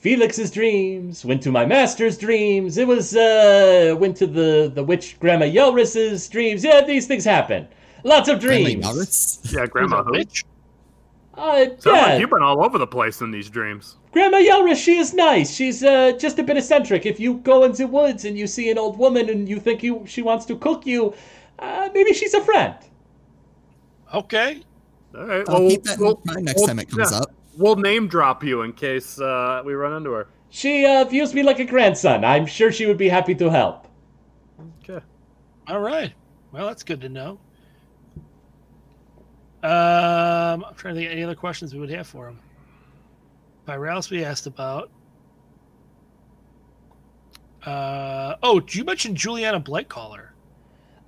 Felix's dreams, went to my master's dreams, it was, uh, went to the, the witch Grandma Yelris's dreams. Yeah, these things happen. Lots of dreams. Yeah, Grandma Witch. Uh, so yeah. Like you've been all over the place in these dreams. Grandma Yelris, she is nice. She's uh, just a bit eccentric. If you go into woods and you see an old woman and you think you she wants to cook you, uh, maybe she's a friend. Okay. All right. I'll well, keep that we'll, in mind next we'll, time it comes yeah. up. We'll name drop you in case uh, we run into her. She uh, views me like a grandson. I'm sure she would be happy to help. Okay. All right. Well, that's good to know. Um, I'm trying to think of any other questions we would have for him. Pyralis we asked about. Uh, oh, you mentioned Juliana Blightcaller.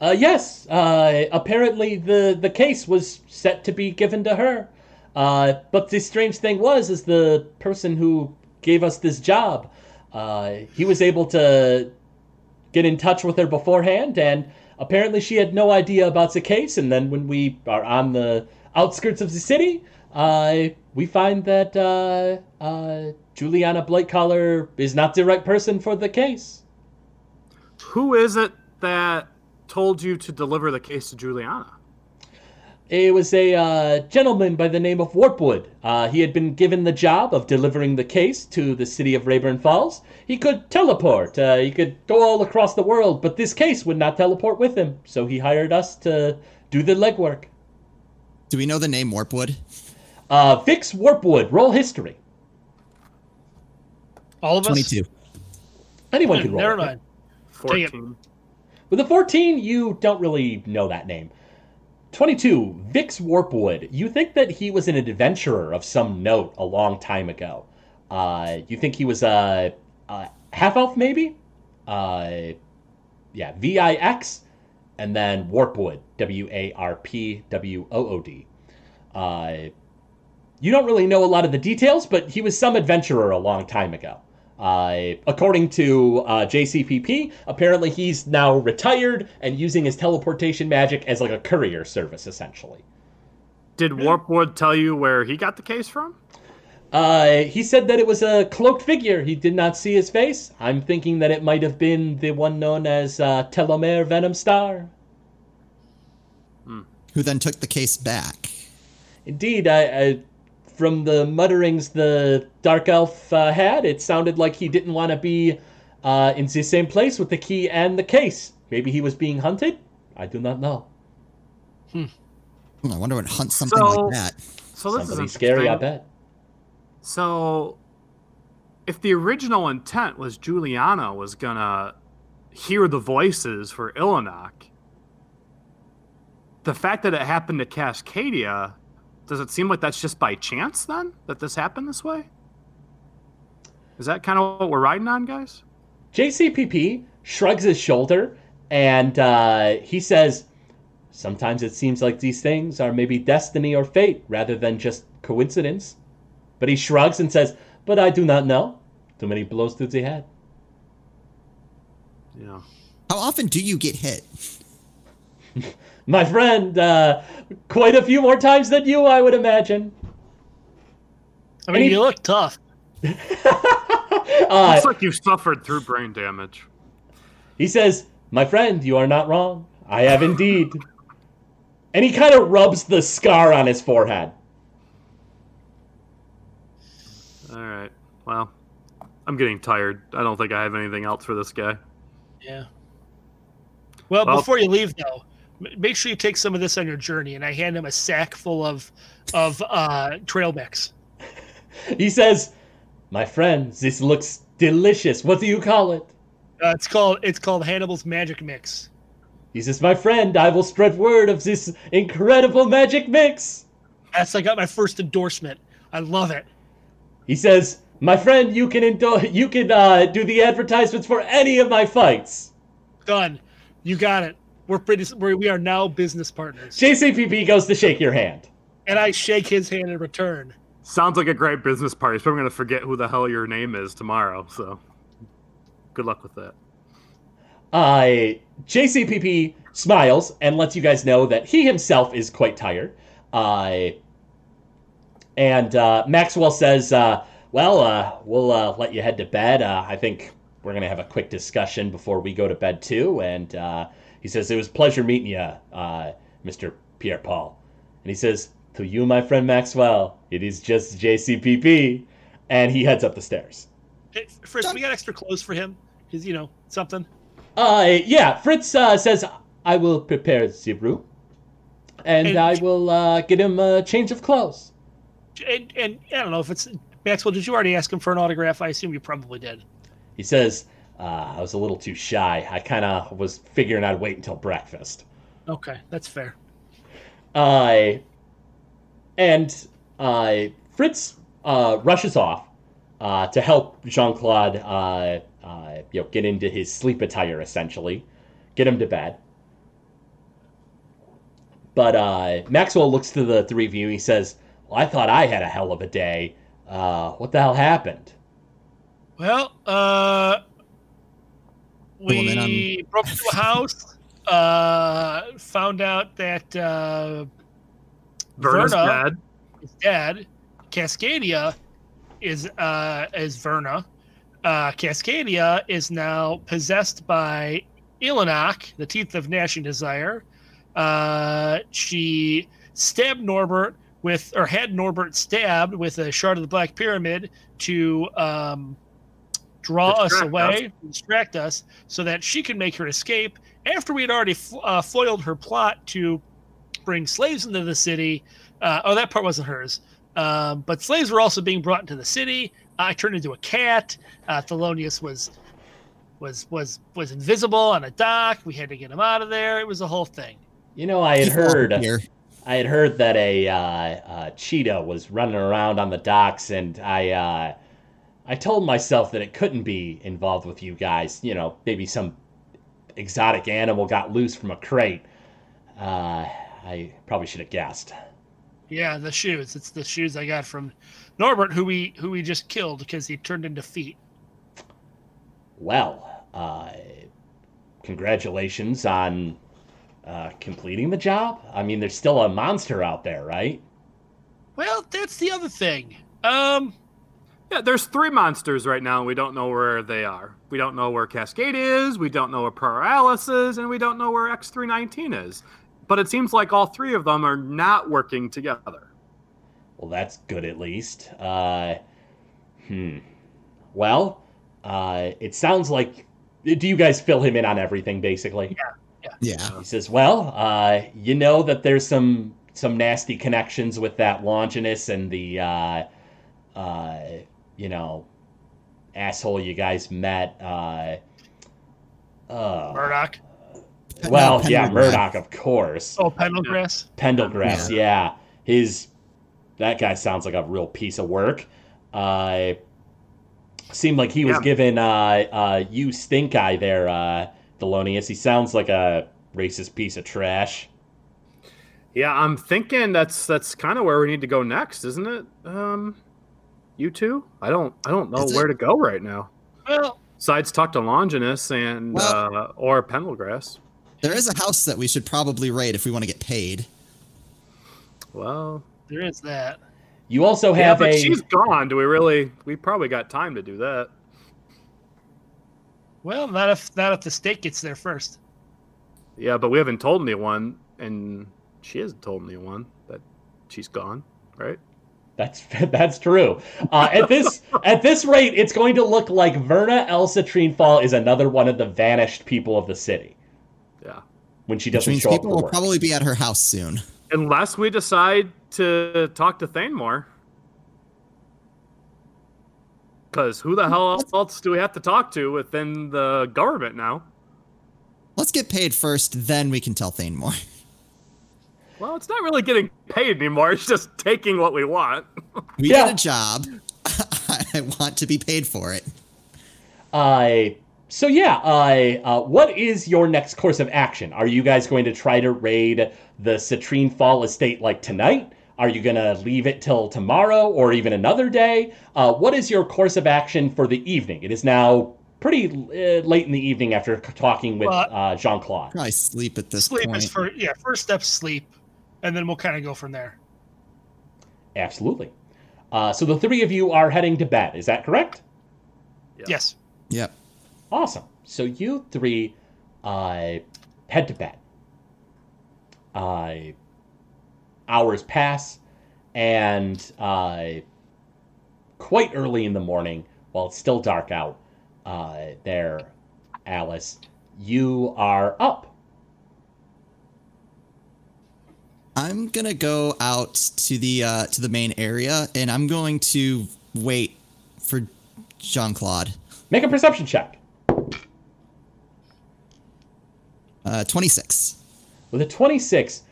Uh, yes. Uh, apparently the, the case was set to be given to her. Uh, but the strange thing was, is the person who gave us this job, uh, he was able to get in touch with her beforehand, and apparently she had no idea about the case. And then when we are on the outskirts of the city, uh, we find that uh, uh, Juliana Blightcaller is not the right person for the case. Who is it that told you to deliver the case to Juliana? It was a uh, gentleman by the name of Warpwood. Uh, he had been given the job of delivering the case to the city of Rayburn Falls. He could teleport. Uh, he could go all across the world, but this case would not teleport with him. So he hired us to do the legwork. Do we know the name Warpwood? Uh, Vix Warpwood. Roll history. All of twenty-two. Us? twenty-two. Anyone yeah, can roll. Never mind. fourteen. With a fourteen, you don't really know that name. twenty-two, Vix Warpwood. You think that he was an adventurer of some note a long time ago. Uh, you think he was a, a half-elf, maybe? Uh, yeah, V I X, and then Warpwood, W A R P W O O D. Uh, you don't really know a lot of the details, but he was some adventurer a long time ago. Uh, according to uh, J C P P, apparently he's now retired and using his teleportation magic as like a courier service, essentially. Did Warpwood tell you where he got the case from? Uh, he said that it was a cloaked figure. He did not see his face. I'm thinking that it might have been the one known as uh, Telamere Venomstar. Hmm. Who then took the case back. Indeed, I... I From the mutterings the Dark Elf uh, had, it sounded like he didn't want to be uh, in the same place with the key and the case. Maybe he was being hunted? I do not know. Hmm. I wonder what hunts something so, like that. So this Somebody is scary, I bet. So, if the original intent was Juliana was going to hear the voices for Illanok, the fact that it happened to Cascadia... Does it seem like that's just by chance, then, that this happened this way? Is that kind of what we're riding on, guys? J C P P shrugs his shoulder, and uh, he says, sometimes it seems like these things are maybe destiny or fate rather than just coincidence. But he shrugs and says, but I do not know. Too many blows to the head. Yeah. How often do you get hit? My friend, uh, quite a few more times than you, I would imagine. I mean, he... you look tough. uh, Looks like you've suffered through brain damage. He says, my friend, you are not wrong. I have indeed. And he kind of rubs the scar on his forehead. All right. Well, I'm getting tired. I don't think I have anything else for this guy. Yeah. Well, well before you leave, though, make sure you take some of this on your journey. And I hand him a sack full of of uh, trail mix. He says, my friend, this looks delicious. What do you call it? Uh, it's called it's called Hannibal's Magic Mix. He says, my friend, I will spread word of this incredible magic mix. Yes, I got my first endorsement. I love it. He says, my friend, you can, endo- you can uh, do the advertisements for any of my fights. Done. You got it. We're pretty, we're, we are now business partners. J C P P goes to shake your hand. And I shake his hand in return. Sounds like a great business party. So I'm going to forget who the hell your name is tomorrow. So good luck with that. Uh, J C P P smiles and lets you guys know that he himself is quite tired. Uh, and uh, Maxwell says, uh, Well, uh, we'll uh, let you head to bed. Uh, I think we're going to have a quick discussion before we go to bed, too. And uh, he says, it was a pleasure meeting you, uh, Mister Pierre-Paul. And he says, to you, my friend Maxwell, it is just J C P P. And he heads up the stairs. Hey, Fritz, we got extra clothes for him? Because, you know, something. Uh, yeah, Fritz uh, says, I will prepare the room. And, and I will uh, get him a change of clothes. And, and I don't know if it's... Maxwell, did you already ask him for an autograph? I assume you probably did. He says, uh, I was a little too shy. I kind of was figuring I'd wait until breakfast. Okay, that's fair. Uh, and uh, Fritz uh, rushes off uh, to help Jean-Claude uh, uh, you know, get into his sleep attire, essentially. Get him to bed. But uh, Maxwell looks to the three of you. He says, well, I thought I had a hell of a day. Uh, what the hell happened? Well, uh, we broke into a house, uh, found out that, uh, Verna's Verna dead. is dead. Cascadia is, uh, is Verna. Uh, Cascadia is now possessed by Ilanok, the Teeth of Gnashing Desire. Uh, she stabbed Norbert. With or had Norbert stabbed with a shard of the Black Pyramid to um, draw distract us away, us. distract us, so that she could make her escape. After we had already fo- uh, foiled her plot to bring slaves into the city, uh, oh, that part wasn't hers. Um, but slaves were also being brought into the city. I turned into a cat. Uh, Thelonius was was was was invisible on a dock. We had to get him out of there. It was a whole thing. You know, I had heard. Here. I had heard that a uh, uh, cheetah was running around on the docks, and I uh, I told myself that it couldn't be involved with you guys. You know, maybe some exotic animal got loose from a crate. Uh, I probably should have guessed. Yeah, the shoes. It's the shoes I got from Norbert, who we who we just killed because he turned into feet. Well, uh, congratulations on... Uh, completing the job? I mean, there's still a monster out there, right? Well, that's the other thing. Um, yeah, there's three monsters right now, and we don't know where they are. We don't know where Cascade is, we don't know where Pyralis is, and we don't know where X three nineteen is. But it seems like all three of them are not working together. Well, that's good at least. Uh, hmm. Well, uh, it sounds like... Do you guys fill him in on everything, basically? Yeah. Yeah. He says, well, uh, you know that there's some some nasty connections with that Longinus and the, uh, uh, you know, asshole you guys met. Uh, uh, Murdoch. Well, yeah, Murdoch, of course. Oh, Pendlegrass. Pendlegrass, yeah. yeah. His that guy sounds like a real piece of work. Uh, seemed like he yeah. was giving uh, uh, you stink eye there, uh, Thelonious. He sounds like a racist piece of trash. Yeah, I'm thinking that's that's kind of where we need to go next, isn't it? Um, you two? I don't I don't know Is where it? to go right now. Well, besides talk to Longinus and well, uh, or Pendlegrass. There is a house that we should probably raid if we want to get paid. Well, there is that. You also have yeah, but a. She's gone. Do we really? We probably got time to do that. Well, not if not if the state gets there first. Yeah, but we haven't told anyone, and she hasn't told anyone that she's gone, right? That's that's true. Uh, at this at this rate, it's going to look like Verna El Citrinefall is another one of the vanished people of the city. Yeah, when she doesn't show up. People will probably be at her house soon, unless we decide to talk to Thanemore. Because who the hell else do we have to talk to within the government now? Let's get paid first, then we can tell Thane more. Well, it's not really getting paid anymore. It's just taking what we want. We yeah. did a job. I want to be paid for it. I uh, so yeah. I uh, uh, what is your next course of action? Are you guys going to try to raid the Citrinefall estate like tonight? Are you going to leave it till tomorrow or even another day? Uh, what is your course of action for the evening? It is now pretty uh, late in the evening after talking with uh, Jean-Claude. Probably sleep at this sleep point. Is for, yeah, first step, sleep, and then we'll kind of go from there. Absolutely. Uh, so the three of you are heading to bed. Is that correct? Yep. Yes. Yep. Awesome. So you three uh, head to bed. Uh, hours pass, and uh, quite early in the morning, while it's still dark out, uh, there, Alice, you are up. I'm gonna go out to the uh, to the main area, and I'm going to wait for Jean-Claude. Make a perception check. Uh, twenty-six. With a twenty-six,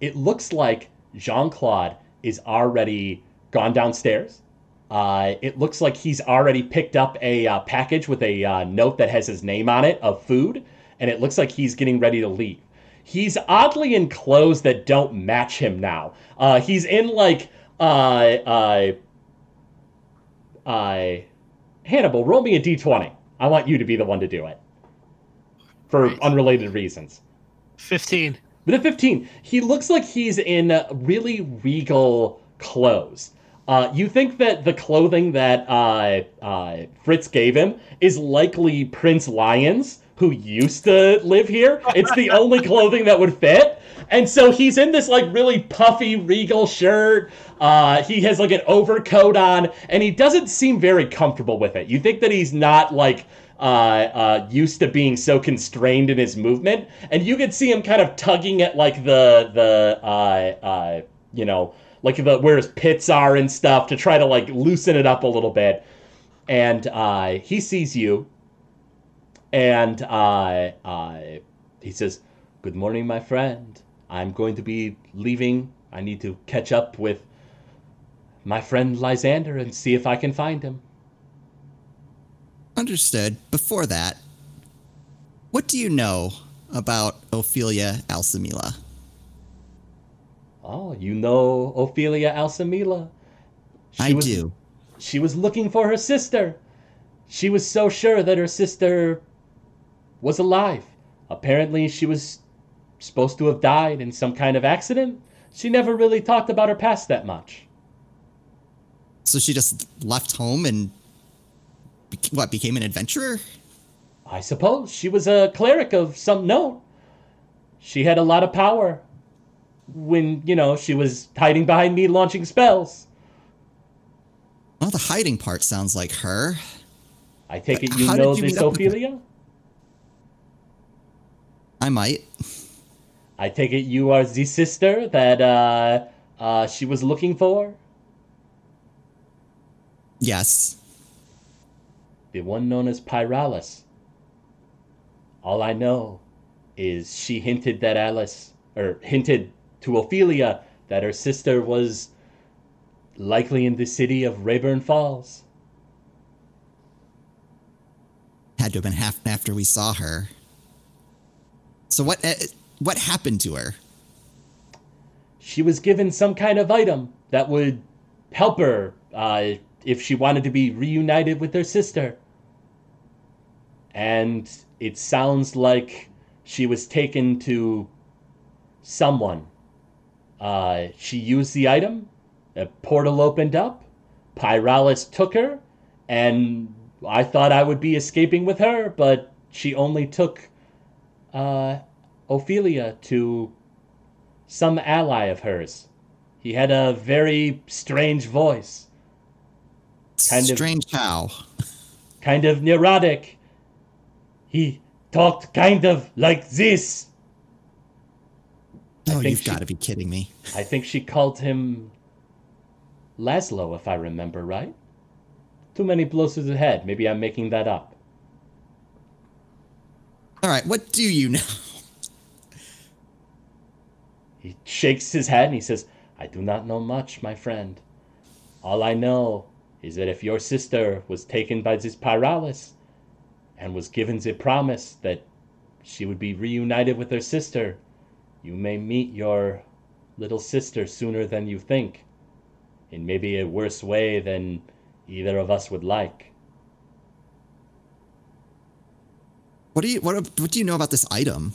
it looks like Jean-Claude is already gone downstairs. Uh, it looks like he's already picked up a uh, package with a uh, note that has his name on it of food, and it looks like he's getting ready to leave. He's oddly in clothes that don't match him now. Uh, he's in, like, uh, uh, uh, Hannibal, roll me a d twenty. I want you to be the one to do it. For unrelated reasons. fifteen. With a fifteen, he looks like he's in really regal clothes. Uh, you think that the clothing that uh, uh, Fritz gave him is likely Prince Lyons, who used to live here. It's the only clothing that would fit. And so he's in this, like, really puffy regal shirt. Uh, he has, like, an overcoat on, and he doesn't seem very comfortable with it. You think that he's not, like, uh, uh, used to being so constrained in his movement. And you could see him kind of tugging at, like, the, the uh, uh, you know, like, the where his pits are and stuff to try to, like, loosen it up a little bit. And uh, he sees you. And uh, uh, he says, "Good morning, my friend. I'm going to be leaving. I need to catch up with my friend Lysander and see if I can find him." Understood. Before that, what do you know about Ophelia Alcimila? Oh, you know Ophelia Alcimila. She I was, do. She was looking for her sister. She was so sure that her sister was alive. Apparently she was supposed to have died in some kind of accident. She never really talked about her past that much. So she just left home and, what, became an adventurer? I suppose. She was a cleric of some note. She had a lot of power when, you know, she was hiding behind me launching spells. Well, the hiding part sounds like her. I take but it you know you this Ophelia? I might. I take it you are the sister that uh, uh, she was looking for? Yes. The one known as Pyralis. All I know is she hinted that Alice, or hinted to Ophelia that her sister was likely in the city of Rayburn Falls. Had to have been half after we saw her. So what uh, what happened to her? She was given some kind of item that would help her uh, if she wanted to be reunited with her sister. And it sounds like she was taken to someone. Uh, she used the item, a portal opened up, Pyralis took her, and I thought I would be escaping with her, but she only took uh, Ophelia to some ally of hers. He had a very strange voice. Kind strange of, how? Kind of neurotic. He talked kind of like this. Oh, you've got to be kidding me. I think she called him Laszlo, if I remember right. Too many blows to the head. Maybe I'm making that up. All right, what do you know? He shakes his head and he says, "I do not know much, my friend. All I know is that if your sister was taken by this Pyralis and was given the promise that she would be reunited with her sister, you may meet your little sister sooner than you think, in maybe a worse way than either of us would like." What do you what, what do you know about this item?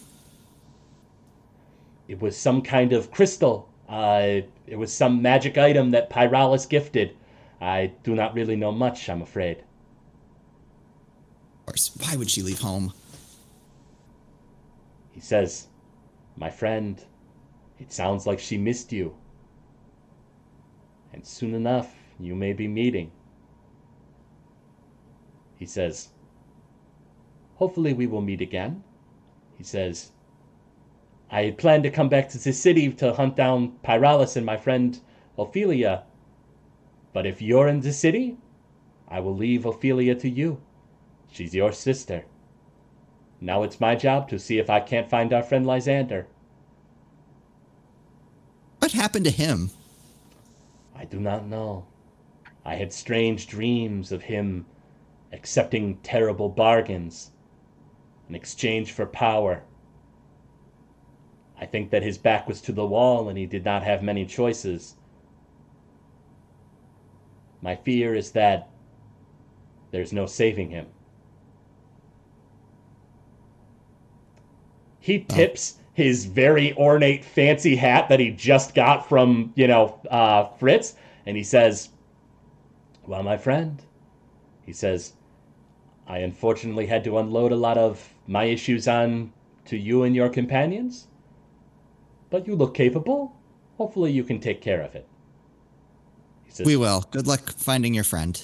It was some kind of crystal. Uh, it was some magic item that Pyralis gifted. I do not really know much, I'm afraid. Of course, why would she leave home? He says, my friend, it sounds like she missed you. And soon enough, you may be meeting. He says, hopefully we will meet again. He says, I had planned to come back to the city to hunt down Pyralis and my friend Ophelia. But if you're in the city, I will leave Ophelia to you. She's your sister. Now it's my job to see if I can't find our friend Lysander. What happened to him? I do not know. I had strange dreams of him accepting terrible bargains in exchange for power. I think that his back was to the wall and he did not have many choices. My fear is that there's no saving him. He tips his very ornate fancy hat that he just got from, you know, uh, Fritz, and he says, well, my friend, he says, I unfortunately had to unload a lot of my issues on to you and your companions. But you look capable. Hopefully you can take care of it. He says, we will. Good luck finding your friend.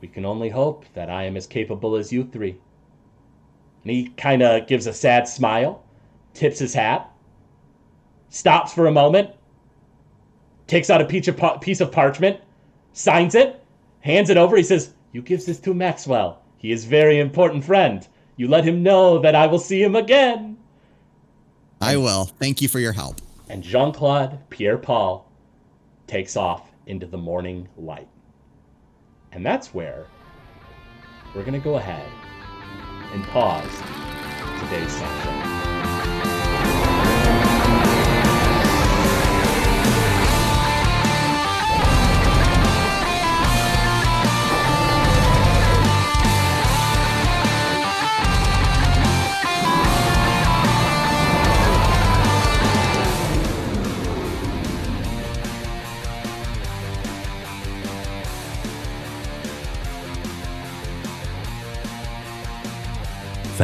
We can only hope that I am as capable as you three. And he kind of gives a sad smile, tips his hat, stops for a moment, takes out a piece of parchment, signs it, hands it over. He says, you give this to Maxwell. He is a very important friend. You let him know that I will see him again. I will. Thank you for your help. And Jean-Claude Pierre-Paul takes off into the morning light. And that's where we're going to go ahead and pause today's session.